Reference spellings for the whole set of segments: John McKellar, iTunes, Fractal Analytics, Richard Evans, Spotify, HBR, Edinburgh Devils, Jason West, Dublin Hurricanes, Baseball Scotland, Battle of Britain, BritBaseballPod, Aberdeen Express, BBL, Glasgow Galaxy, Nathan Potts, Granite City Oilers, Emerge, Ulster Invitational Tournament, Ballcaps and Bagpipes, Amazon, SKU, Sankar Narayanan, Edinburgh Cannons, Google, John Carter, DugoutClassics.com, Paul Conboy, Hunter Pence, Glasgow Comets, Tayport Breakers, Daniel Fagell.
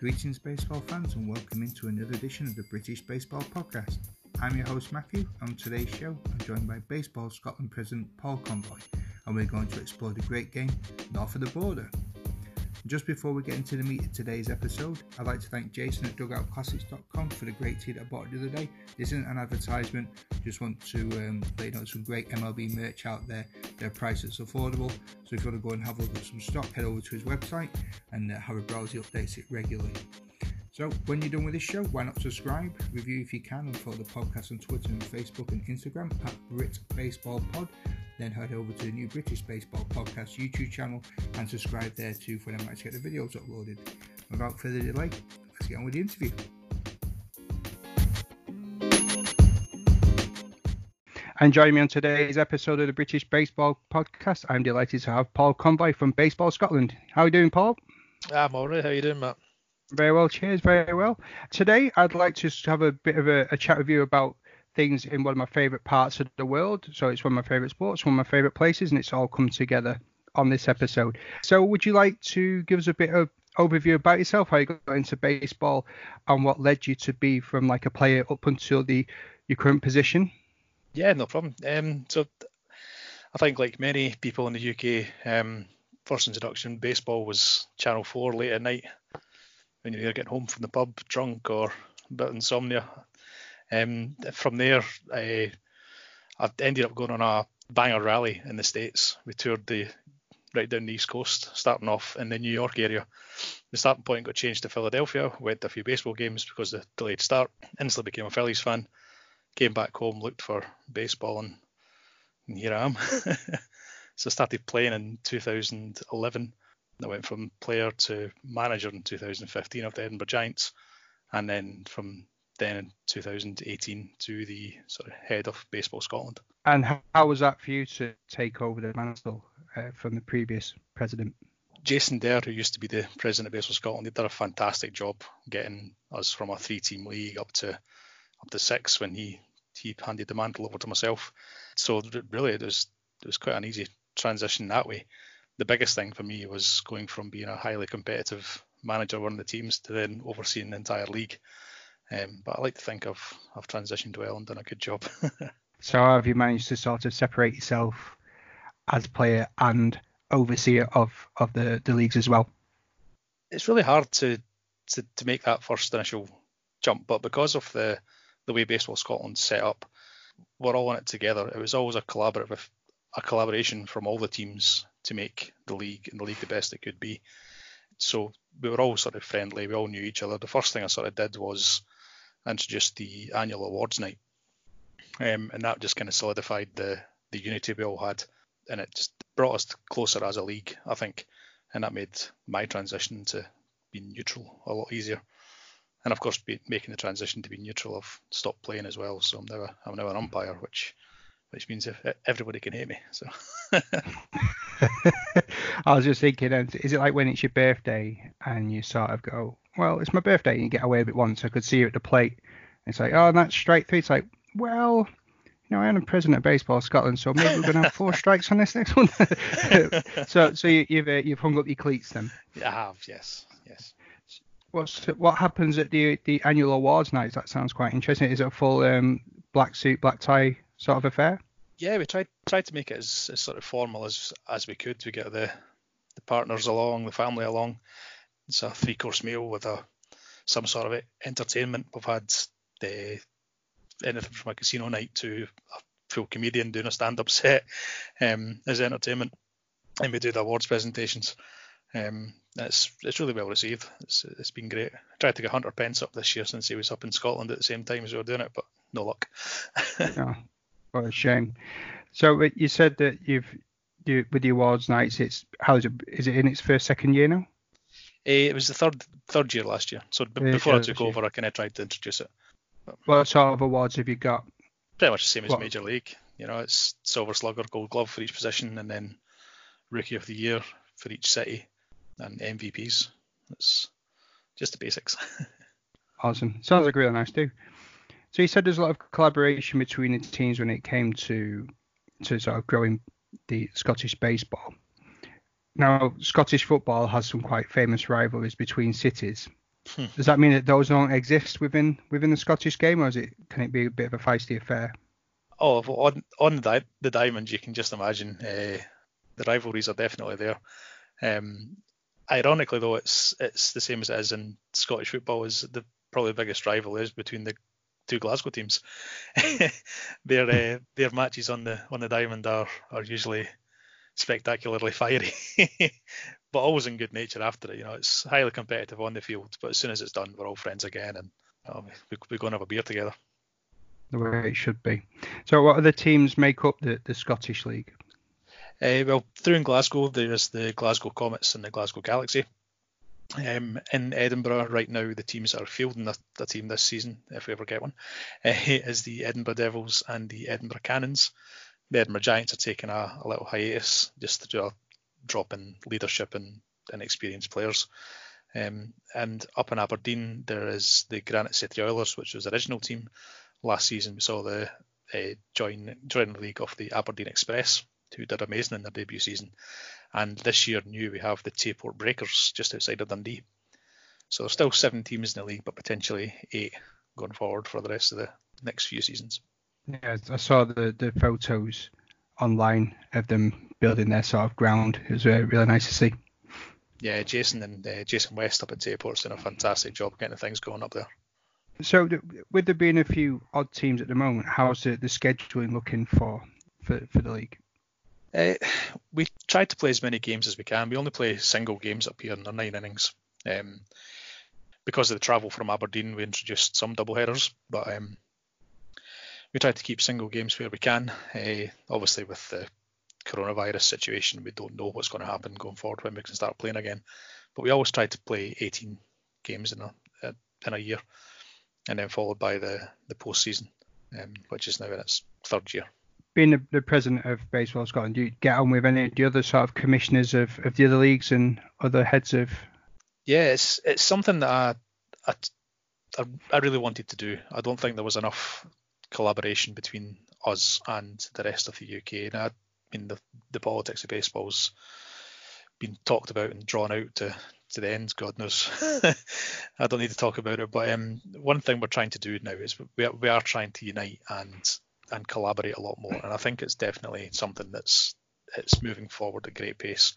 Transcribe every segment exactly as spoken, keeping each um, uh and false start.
Greetings baseball fans and welcome into another edition of the British Baseball Podcast. I'm your host Matthew, and on today's show I'm joined by Baseball Scotland President Paul Conboy, and we're going to explore the great game north of the border. Just before we get into the meat of today's episode, I'd like to thank Jason at Dugout Classics dot com for the great tea that I bought the other day. This isn't an advertisement, just want to um, let you know there's some great M L B merch out there, their price is affordable, so if you want to go and have a look at some stock, head over to his website and uh, have a browse, he updates it regularly. So when you're done with this show, why not subscribe, review if you can, and follow the podcast on Twitter and Facebook and Instagram at BritBaseballPod. Then head over to the new British Baseball Podcast YouTube channel and subscribe there too for when I manage to get the videos uploaded. Without further delay, let's get on with the interview. And joining me on today's episode of the British Baseball Podcast, I'm delighted to have Paul Conboy from Baseball Scotland. How are you doing, Paul? I'm alright. How are you doing, Matt? Very well, cheers, very well. Today I'd like to have a bit of a, a chat with you about things in one of my favourite parts of the world. So it's one of my favourite sports, one of my favourite places, and it's all come together on this episode. So would you like to give us a bit of overview about yourself, how you got into baseball and what led you to be from like a player up until the your current position? Yeah, no problem. Um, so I think like many people in the U K, um, first introduction, baseball was Channel four late at night when you were getting home from the pub drunk or a bit insomnia. Um, from there, I, I ended up going on a banger rally in the States. We toured the right down the East Coast, starting off in the New York area. The starting point got changed to Philadelphia, went to a few baseball games because of the delayed start, instantly became a Phillies fan, came back home, looked for baseball, and, and here I am. So I started playing in two thousand eleven. I went from player to manager in two thousand fifteen of the Edinburgh Giants, and then from then in two thousand eighteen to the sort of head of Baseball Scotland. And how, how was that for you to take over the mantle uh, from the previous president? Jason Derr, who used to be the president of Baseball Scotland, he did a fantastic job getting us from a three-team league up to up to six when he, he handed the mantle over to myself. So really it was it was quite an easy transition that way. The biggest thing for me was going from being a highly competitive manager of one of the teams to then overseeing the entire league. Um, but I like to think I've, I've transitioned well and done a good job. So how have you managed to sort of separate yourself as player and overseer of, of the, the leagues as well? It's really hard to, to, to make that first initial jump, but because of the, the way Baseball Scotland's set up, we're all in it together. It was always a collaborative a collaboration from all the teams to make the league and the league the best it could be. So we were all sort of friendly, we all knew each other. The first thing I sort of did was introduced the annual awards night, um, and that just kind of solidified the the unity we all had, and it just brought us closer as a league, I think, and that made my transition to being neutral a lot easier. And of course, be, making the transition to be neutral, I've stopped playing as well, so I'm now a, I'm now an umpire, which which means if everybody can hate me. So I was just thinking, is it like when it's your birthday and you sort of go, well, it's my birthday, and you get away with it once. I could see you at the plate. And it's like, oh, and that's strike three. It's like, well, you know, I am the president of Baseball Scotland, so maybe we're going to have four strikes on this next one. so so you, you've uh, you've hung up your cleats then? Yeah, I have, yes, yes. What's, what happens at the the annual awards nights? That sounds quite interesting. Is it a full um, black suit, black tie sort of affair? Yeah, we tried tried to make it as, as sort of formal as as we could. We get the the partners along, the family along. It's a three-course meal with a some sort of entertainment. We've had the, anything from a casino night to a full comedian doing a stand-up set um, as entertainment, and we do the awards presentations. Um, it's it's really well received. It's it's been great. I tried to get Hunter Pence up this year since he was up in Scotland at the same time as we were doing it, but no luck. Oh, what a shame. So you said that you've you, with the awards nights, it's how is it is it in its first second year now? It was the third third year last year. So b- before I took over, I kind of tried to introduce it. But what sort of awards have you got? Pretty much the same as what? Major League. You know, it's Silver Slugger, Gold Glove for each position, and then Rookie of the Year for each city, and M V Ps. That's just the basics. Awesome. Sounds like really nice too. So you said there's a lot of collaboration between the teams when it came to to sort of growing the Scottish baseball. Now, Scottish football has some quite famous rivalries between cities, Hmm. Does that mean that those don't exist within within the Scottish game, or is it can it be a bit of a feisty affair? Oh, well, on on the, the diamond, you can just imagine uh, the rivalries are definitely there. Um, ironically, though, it's it's the same as it is in Scottish football. Is the probably the biggest rival is between the two Glasgow teams. Their uh, their matches on the on the diamond are are usually spectacularly fiery, but always in good nature after it. You know, it's highly competitive on the field, but as soon as it's done, we're all friends again, and um, we, we go and have a beer together. The way it should be. So what other teams make up the, the Scottish League? Uh, well, through in Glasgow, there's the Glasgow Comets and the Glasgow Galaxy. Um, in Edinburgh, right now, the teams that are fielding the, the team this season, if we ever get one, uh, is the Edinburgh Devils and the Edinburgh Cannons. The Edinburgh Giants are taking a, a little hiatus just to do a drop in leadership and, and experienced players. Um, and up in Aberdeen, there is the Granite City Oilers, which was the original team. Last season, we saw the uh, join join the league of the Aberdeen Express, who did amazing in their debut season. And this year, new, we have the Tayport Breakers just outside of Dundee. So there's still seven teams in the league, but potentially eight going forward for the rest of the next few seasons. Yeah, I saw the, the photos online of them building their sort of ground. It was uh, really nice to see. Yeah, Jason and uh, Jason West up at Tayport's done a fantastic job getting things going up there. So with there being a few odd teams at the moment, how's the, the scheduling looking for, for, for the league? Uh, we try to play as many games as we can. We only play single games up here in our nine innings. Um, because of the travel from Aberdeen, we introduced some double headers, but um, we try to keep single games where we can. Uh, obviously, with the coronavirus situation, we don't know what's going to happen going forward when we can start playing again. But we always try to play eighteen games in a, in a year. And then followed by the, the post-season, um, which is now in its third year. Being the, the president of Baseball Scotland, do you get on with any of the other sort of commissioners of, of the other leagues and other heads of... Yeah, it's, it's something that I, I, I really wanted to do. I don't think there was enough collaboration between us and the rest of the U K. And I, I mean, the, the politics of baseball's been talked about and drawn out to... to the end, God knows. I don't need to talk about it, but um, one thing we're trying to do now is we are, we are trying to unite and and collaborate a lot more, and I think it's definitely something that's it's moving forward at a great pace,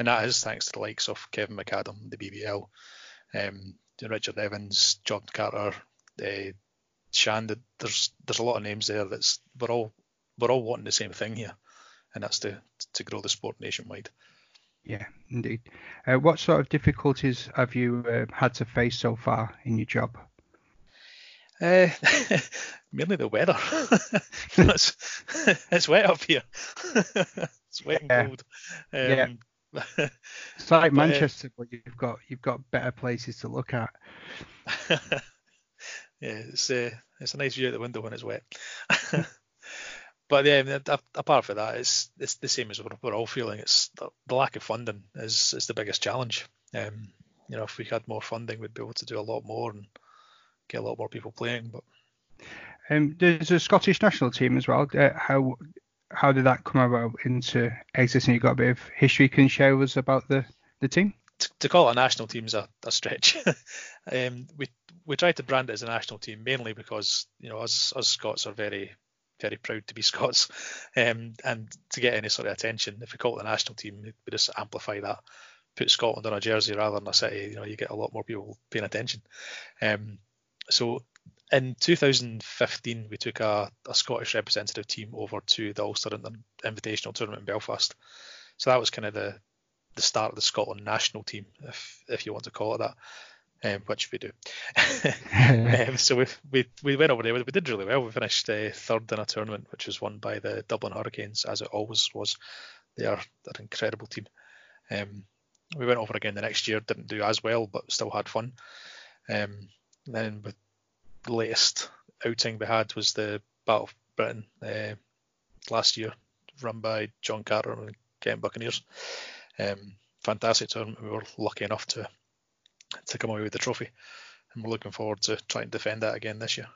and that is thanks to the likes of Kevin McAdam, the B B L, um, Richard Evans, John Carter, uh, Shan. There's there's a lot of names there that's we're all we're all wanting the same thing here, and that's to to grow the sport nationwide. Yeah, indeed. Uh, what sort of difficulties have you uh, had to face so far in your job? Uh, mainly the weather. it's, it's wet up here. It's wet and yeah. cold. Um, yeah. It's like but, Manchester, uh, but you've got you've got better places to look at. Yeah, it's uh, it's a nice view out the window when it's wet. But yeah, apart from that, it's it's the same as we're all feeling. It's the lack of funding is, is the biggest challenge. Um, you know, if we had more funding, we'd be able to do a lot more and get a lot more people playing. But um, there's a Scottish national team as well. Uh, how how did that come about into existence? You've got a bit of history you can share with us about the, the team? To, to call it a national team is a, a stretch. um, we we tried to brand it as a national team mainly because you know us us Scots are very very proud to be Scots, um, and to get any sort of attention, if we call it the national team, we just amplify that, put Scotland on a jersey rather than a city, you know, you get a lot more people paying attention. Um, so in two thousand fifteen, we took a, a Scottish representative team over to the Ulster Invitational Tournament in Belfast. So that was kind of the, the start of the Scotland national team, if if you want to call it that. Um, which we do. um, so we, we we went over there. We did really well. We finished uh, third in a tournament, which was won by the Dublin Hurricanes, as it always was. They are an incredible team. Um, we went over again the next year. Didn't do as well, but still had fun. Um, then with the latest outing we had was the Battle of Britain uh, last year, run by John Carter and Kent Buccaneers. Um, fantastic tournament. We were lucky enough to. to come away with the trophy, and we're looking forward to trying to defend that again this year.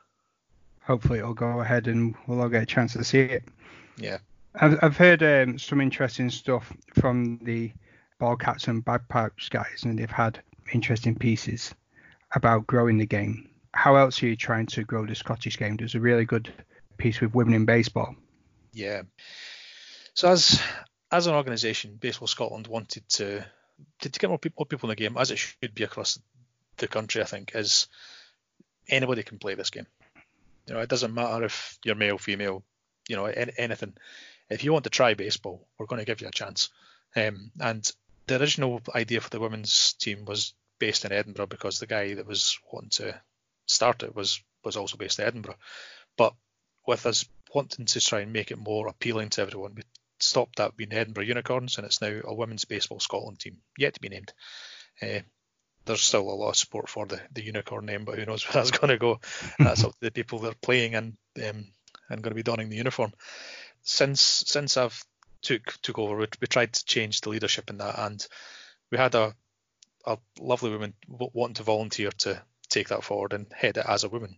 Hopefully it'll go ahead and we'll all get a chance to see it. Yeah. I've, I've heard um, some interesting stuff from the Ballcaps and Bagpipes guys, and they've had interesting pieces about growing the game. How else are you trying to grow the Scottish game? There's a really good piece with Women in Baseball. Yeah. So as as an organisation, Baseball Scotland wanted to, to to get more people, more people in the game, as it should be across the country, I think, is anybody can play this game. You know, it doesn't matter if you're male, female, you know, any, anything. If you want to try baseball, we're going to give you a chance. Um, and the original idea for the women's team was based in Edinburgh because the guy that was wanting to start it was was also based in Edinburgh. But with us wanting to try and make it more appealing to everyone, we stopped that being Edinburgh Unicorns, and it's now a Women's Baseball Scotland team, yet to be named. Uh, there's still a lot of support for the, the unicorn name, but who knows where that's going to go. That's up to the people that are playing and um, and going to be donning the uniform. Since since I've took took over, we, we tried to change the leadership in that, and we had a a lovely woman wanting to volunteer to take that forward and head it as a woman.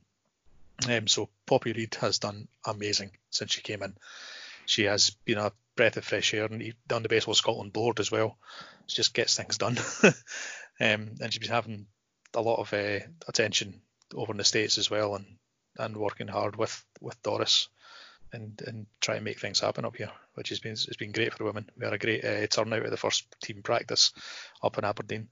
Um, so Poppy Reid has done amazing since she came in. She has been a breath of fresh air, and on the Baseball Scotland board as well. She just gets things done. um, and she's been having a lot of uh, attention over in the States as well, and, and working hard with, with Doris and, and trying to make things happen up here, which has been it's been great for women. We had a great uh, turnout at the first team practice up in Aberdeen,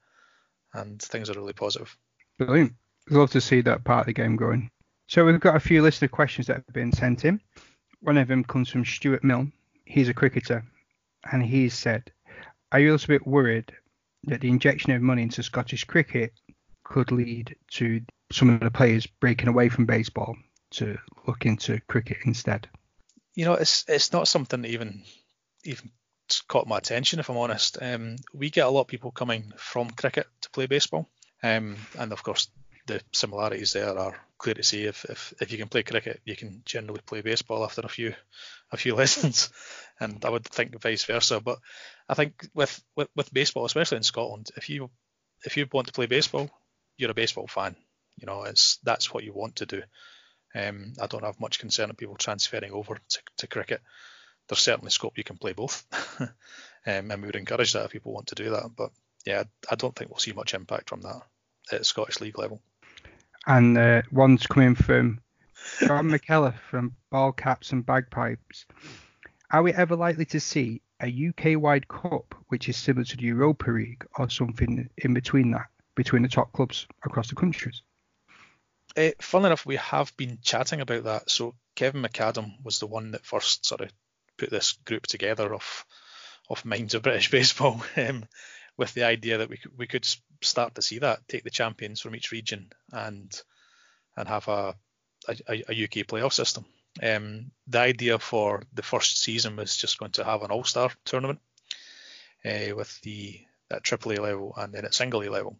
and things are really positive. Brilliant. Love to see that part of the game growing. So we've got a few list of questions that have been sent in. One of them comes from Stuart Mill. He's a cricketer, and he said, "Are you a little bit worried that the injection of money into Scottish cricket could lead to some of the players breaking away from baseball to look into cricket instead?" You know, it's it's not something that even even caught my attention, if I'm honest. Um, we get a lot of people coming from cricket to play baseball, um, and of course the similarities there are clear to see. If, if if you can play cricket, you can generally play baseball after a few a few lessons, and I would think vice versa. But I think with, with, with baseball, especially in Scotland, if you if you want to play baseball, you're a baseball fan. You know, it's that's what you want to do. Um, I don't have much concern of people transferring over to, to cricket. There's certainly scope you can play both, um, and we would encourage that if people want to do that. But yeah, I don't think we'll see much impact from that at Scottish League level. And uh, one's coming from John McKellar from Ballcaps and Bagpipes. Are we ever likely to see a U K-wide cup which is similar to the Europa League or something in between that, between the top clubs across the countries? Uh, funnily enough, we have been chatting about that. So Kevin McAdam was the one that first sort of put this group together of of minds of British baseball, um, with the idea that we could, we could start to see that, take the champions from each region and and have a a, a U K playoff system. Um, the idea for the first season was just going to have an all-star tournament uh, with the at triple A level and then at single A level.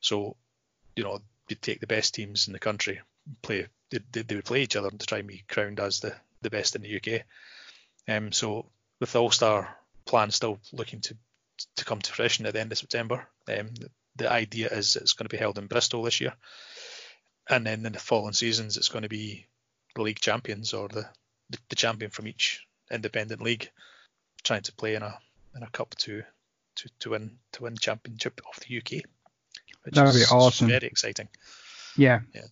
So, you know, you'd take the best teams in the country, play they, they would play each other to try and be crowned as the, the best in the U K. Um, so with the all-star plan still looking to to come to fruition at the end of September. Um, the, the idea is it's going to be held in Bristol this year, and then in the following seasons it's going to be the league champions or the, the, the champion from each independent league trying to play in a in a cup to to, to win to win the championship of the U K. Which That'd is be awesome. Very exciting. Yeah, yeah,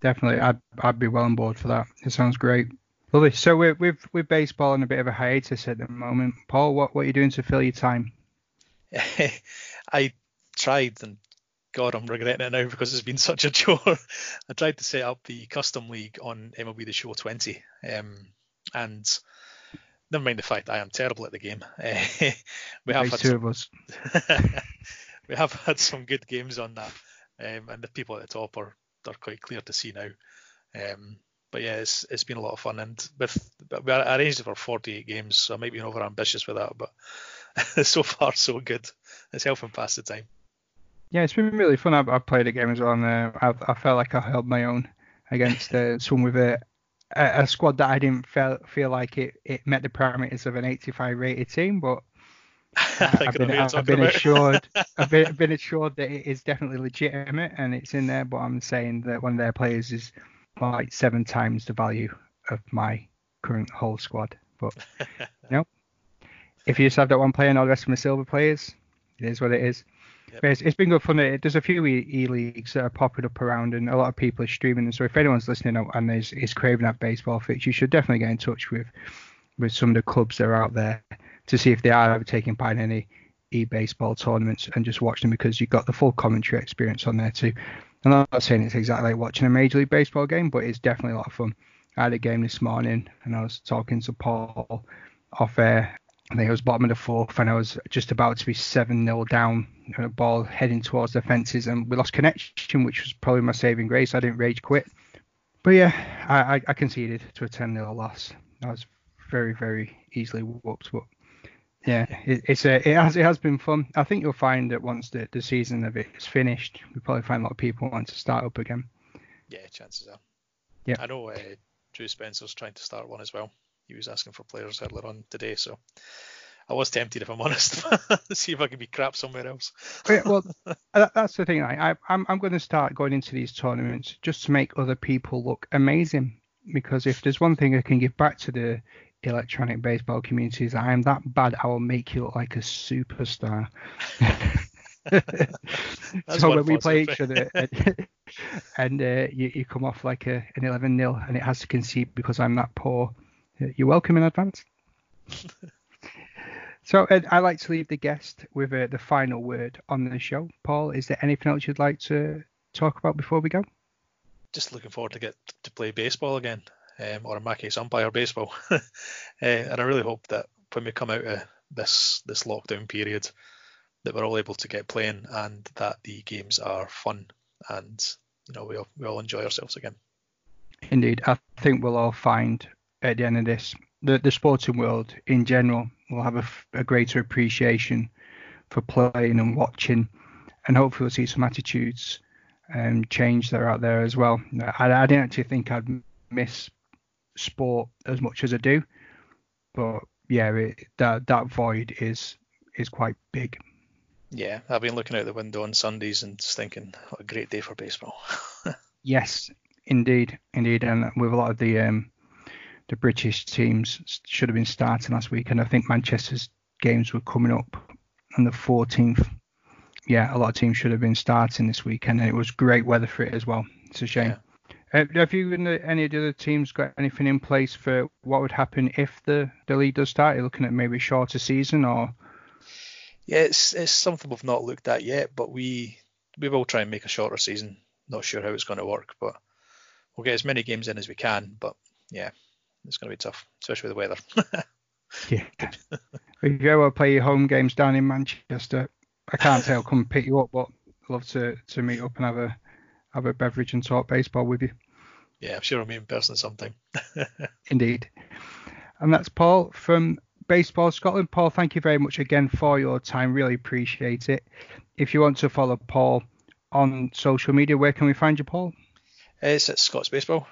definitely. I'd I'd be well on board for that. It sounds great. Lovely. So we're we're we're baseball in a bit of a hiatus at the moment. Paul, what what are you doing to fill your time? I tried, and God, I'm regretting it now because it's been such a chore. I tried to set up the custom league on M L B The Show twenty, um, and never mind the fact I am terrible at the game. we have had two some, of us. We have had some good games on that, um, and the people at the top are are quite clear to see now. Um, but yeah, it's it's been a lot of fun, and with we arranged it for forty-eight games, so I might be over ambitious with that, but. So far, so good. It's helping pass the time. Yeah, it's been really fun. I've, I've played a game as well, and uh, I've, I felt like I held my own against uh, someone with a, a, a squad that I didn't feel, feel like it, it met the parameters of an eighty-five rated team, but uh, I've, been, I've, I've, been assured, I've been, been assured that it is definitely legitimate and it's in there, but I'm saying that one of their players is like seven times the value of my current whole squad. But, you know. If you just have that one player and all the rest of them are silver players, it is what it is. Yep. It's, it's been good fun. There's a few e-leagues that are popping up around, and a lot of people are streaming. And so if anyone's listening and is, is craving that baseball fix, you should definitely get in touch with with some of the clubs that are out there to see if they are ever taking part in any e-baseball tournaments, and just watch them, because you've got the full commentary experience on there too. And I'm not saying it's exactly like watching a Major League Baseball game, but it's definitely a lot of fun. I had a game this morning and I was talking to Paul off air. I think it was bottom of the fourth, and I was just about to be seven nil down, and a ball heading towards the fences, and we lost connection, which was probably my saving grace. I didn't rage quit. But yeah, I, I, I conceded to a ten nil loss. I was very, very easily whooped. But yeah, it, it's a, it has it has been fun. I think you'll find that once the, the season of it is finished, we'll probably find a lot of people want to start up again. Yeah, chances are. Yeah. I know uh, Drew Spencer's trying to start one as well. He was asking for players earlier on today, so I was tempted, if I'm honest, to see if I could be crap somewhere else. Yeah, well, that's the thing. I, I, I'm, I'm going to start going into these tournaments just to make other people look amazing, because if there's one thing I can give back to the electronic baseball community is that I'm that bad, I will make you look like a superstar. So when we play each other and, and uh, you, you come off like a, an eleven nil and it has to concede because I'm that poor, you're welcome in advance. So Ed, I like to leave the guest with uh, the final word on the show. Paul, is there anything else you'd like to talk about before we go? Just looking forward to get to play baseball again, um, or in my case, umpire baseball. uh, and I really hope that when we come out of this this lockdown period, that we're all able to get playing, and that the games are fun, and you know we all, we all enjoy ourselves again. Indeed, I think we'll all find, at the end of this, the, the sporting world in general will have a, a greater appreciation for playing and watching, and hopefully we'll see some attitudes um, change that are out there as well. I, I didn't actually think I'd miss sport as much as I do, but yeah, it, that that void is is quite big. Yeah, I've been looking out the window on Sundays and just thinking, what a great day for baseball. Yes, indeed, indeed, and with a lot of the um. The British teams should have been starting last week, and I think Manchester's games were coming up on the fourteenth. Yeah, a lot of teams should have been starting this weekend, and it was great weather for it as well. It's a shame. Yeah. Uh, have you and any of the other teams got anything in place for what would happen if the, the league does start? Are you looking at maybe a shorter season, or? Yeah, it's, it's something we've not looked at yet, but we we will try and make a shorter season. Not sure how it's going to work, but we'll get as many games in as we can. But yeah, it's going to be tough, especially with the weather. Yeah. If you ever play your home games down in Manchester, I can't say I'll come pick you up, but I'd love to, to meet up and have a have a beverage and talk baseball with you. Yeah, I'm sure I'll meet in person sometime. Indeed. And that's Paul from Baseball Scotland. Paul, thank you very much again for your time. Really appreciate it. If you want to follow Paul on social media, where can we find you, Paul? It's at Scots Baseball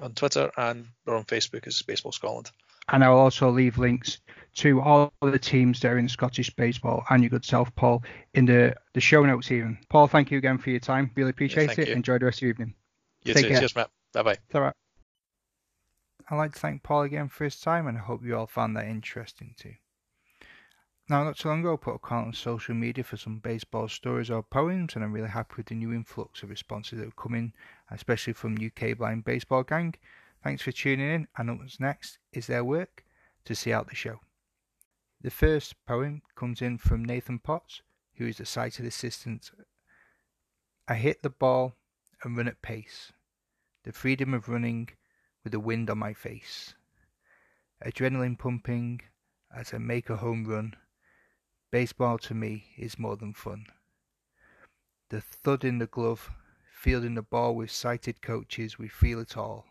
on Twitter, and we're on Facebook as Baseball Scotland. And I'll also leave links to all the teams that are in Scottish baseball and your good self, Paul, in the, the show notes even. Paul, thank you again for your time. Really appreciate yes, it. You. Enjoy the rest of your evening. You Take too. Care. Cheers, Matt. Bye-bye. It's all right. I'd like to thank Paul again for his time, and I hope you all found that interesting too. Now, not too long ago, I put a call on social media for some baseball stories or poems, and I'm really happy with the new influx of responses that have come in, especially from U K Blind Baseball gang. Thanks for tuning in, and what's next is their work to see out the show. The first poem comes in from Nathan Potts, who is the sighted assistant. I hit the ball and run at pace, the freedom of running with the wind on my face, adrenaline pumping as I make a home run. Baseball to me is more than fun. The thud in the glove, fielding the ball with sighted coaches, we feel it all.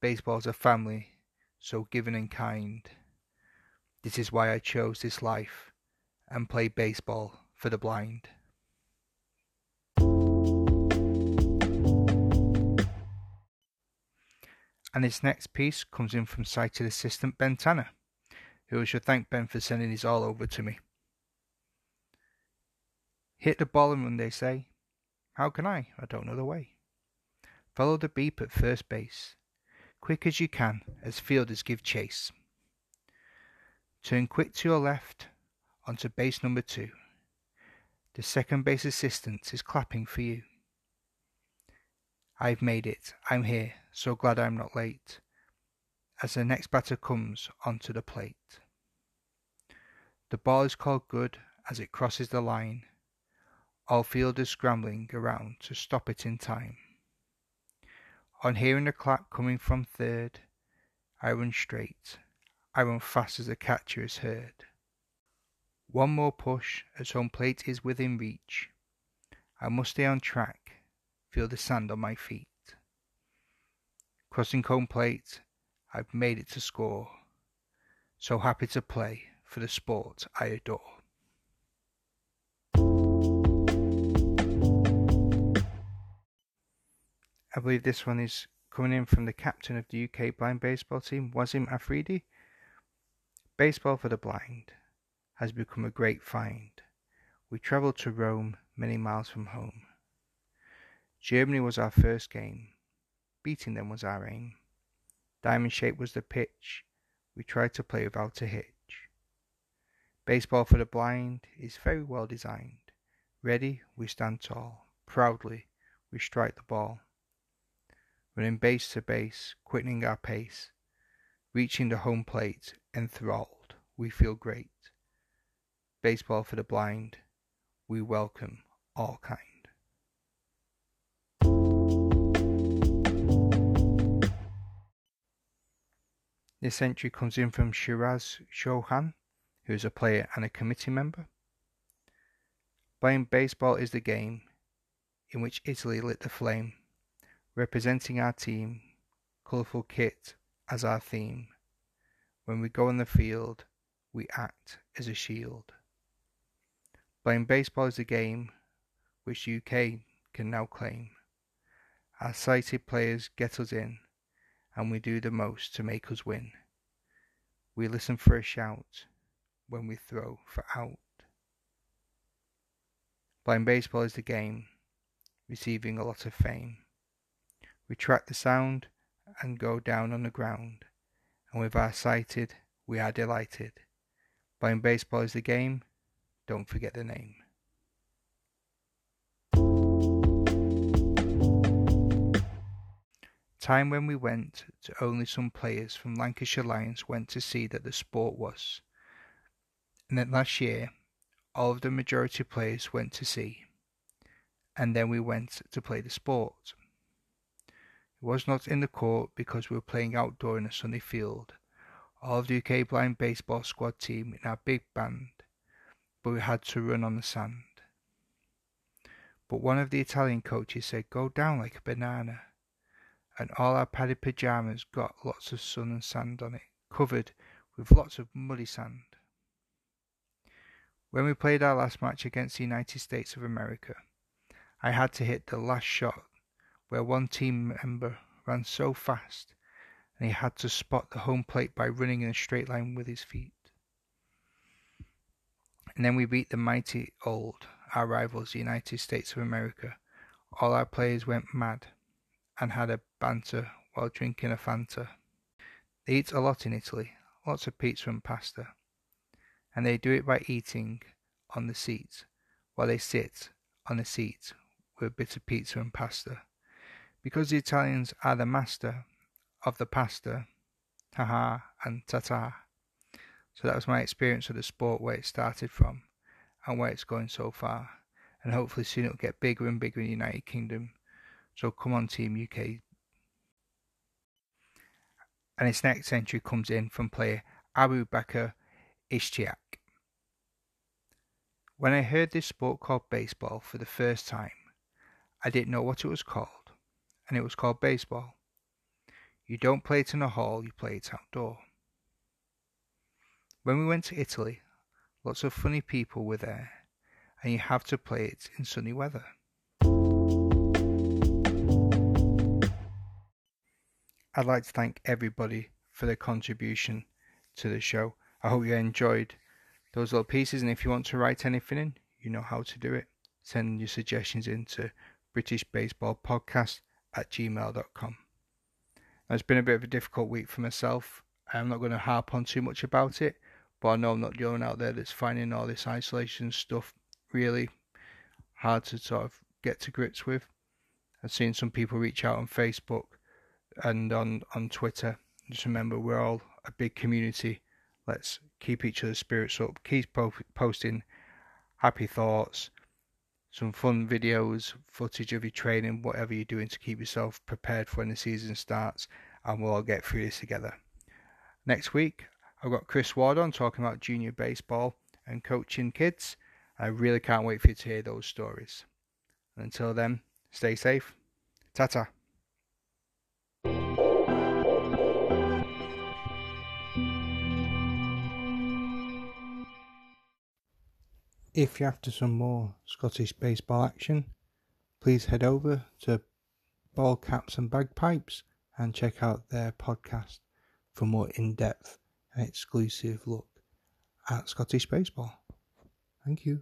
Baseball's a family, so giving and kind. This is why I chose this life and play baseball for the blind. And this next piece comes in from sighted assistant Ben Tanner, who I should thank Ben for sending his all over to me. Hit the ball and run, they say. How can I? I don't know the way. Follow the beep at first base, quick as you can as fielders give chase. Turn quick to your left onto base number two. The second base assistant is clapping for you. I've made it. I'm here. So glad I'm not late. As the next batter comes onto the plate. The ball is called good as it crosses the line. All fielders scrambling around to stop it in time. On hearing a clap coming from third, I run straight. I run fast as the catcher is heard. One more push as home plate is within reach. I must stay on track. Feel the sand on my feet. Crossing home plate, I've made it to score. So happy to play for the sport I adore. I believe this one is coming in from the captain of the U K blind baseball team, Wasim Afridi. Baseball for the blind has become a great find. We travelled to Rome, many miles from home. Germany was our first game. Beating them was our aim. Diamond shape was the pitch. We tried to play without a hitch. Baseball for the blind is very well designed. Ready, we stand tall. Proudly, we strike the ball. Running base to base, quickening our pace, reaching the home plate, enthralled, we feel great. Baseball for the blind, we welcome all kind. This entry comes in from Shiraz Shohan, who is a player and a committee member. Blind baseball is the game in which Italy lit the flame. Representing our team, colourful kit as our theme. When we go on the field, we act as a shield. Blind baseball is a game which U K can now claim. Our sighted players get us in, and we do the most to make us win. We listen for a shout when we throw for out. Blind baseball is the game, receiving a lot of fame. We track the sound and go down on the ground, and with our sighted, we are delighted. Blind baseball is the game, don't forget the name. Time when we went to only some players from Lancashire Lions went to see that the sport was, and that last year, all of the majority players went to see, and then we went to play the sport. It was not in the court because we were playing outdoor in a sunny field. All of the U K blind baseball squad team in our big band, but we had to run on the sand. But one of the Italian coaches said, "Go down like a banana," and all our padded pyjamas got lots of sun and sand on it, covered with lots of muddy sand. When we played our last match against the United States of America, I had to hit the last shot, where one team member ran so fast and he had to spot the home plate by running in a straight line with his feet. And then we beat the mighty old, our rivals, the United States of America. All our players went mad and had a banter while drinking a Fanta. They eat a lot in Italy, lots of pizza and pasta. And they do it by eating on the seats, while they sit on the seat with a bit of pizza and pasta. Because the Italians are the master of the pasta, haha and tata. So that was my experience of the sport, where it started from and where it's going so far. And hopefully soon it'll get bigger and bigger in the United Kingdom. So come on Team U K. And its next entry comes in from player Abu Bakr Ishtiak. When I heard this sport called baseball for the first time, I didn't know what it was called. And it was called baseball. You don't play it in a hall, you play it outdoor. When we went to Italy, lots of funny people were there, and you have to play it in sunny weather. I'd like to thank everybody for their contribution to the show. I hope you enjoyed those little pieces, and if you want to write anything in, you know how to do it. Send your suggestions in to British Baseball Podcast at gmail dot com. It's been a bit of a difficult week for myself. I'm not going to harp on too much about it, but I know I'm not the only one out there that's finding all this isolation stuff really hard to sort of get to grips with. I've seen some people reach out on Facebook and on, on Twitter. Just remember, we're all a big community. Let's keep each other's spirits up. Keep po- posting happy thoughts, some fun videos, footage of your training, whatever you're doing to keep yourself prepared for when the season starts, and we'll all get through this together. Next week, I've got Chris Ward on talking about junior baseball and coaching kids. I really can't wait for you to hear those stories. And until then, stay safe. Ta-ta. If you're after some more Scottish baseball action, please head over to Ballcaps and Bagpipes and check out their podcast for more in-depth and exclusive look at Scottish baseball. Thank you.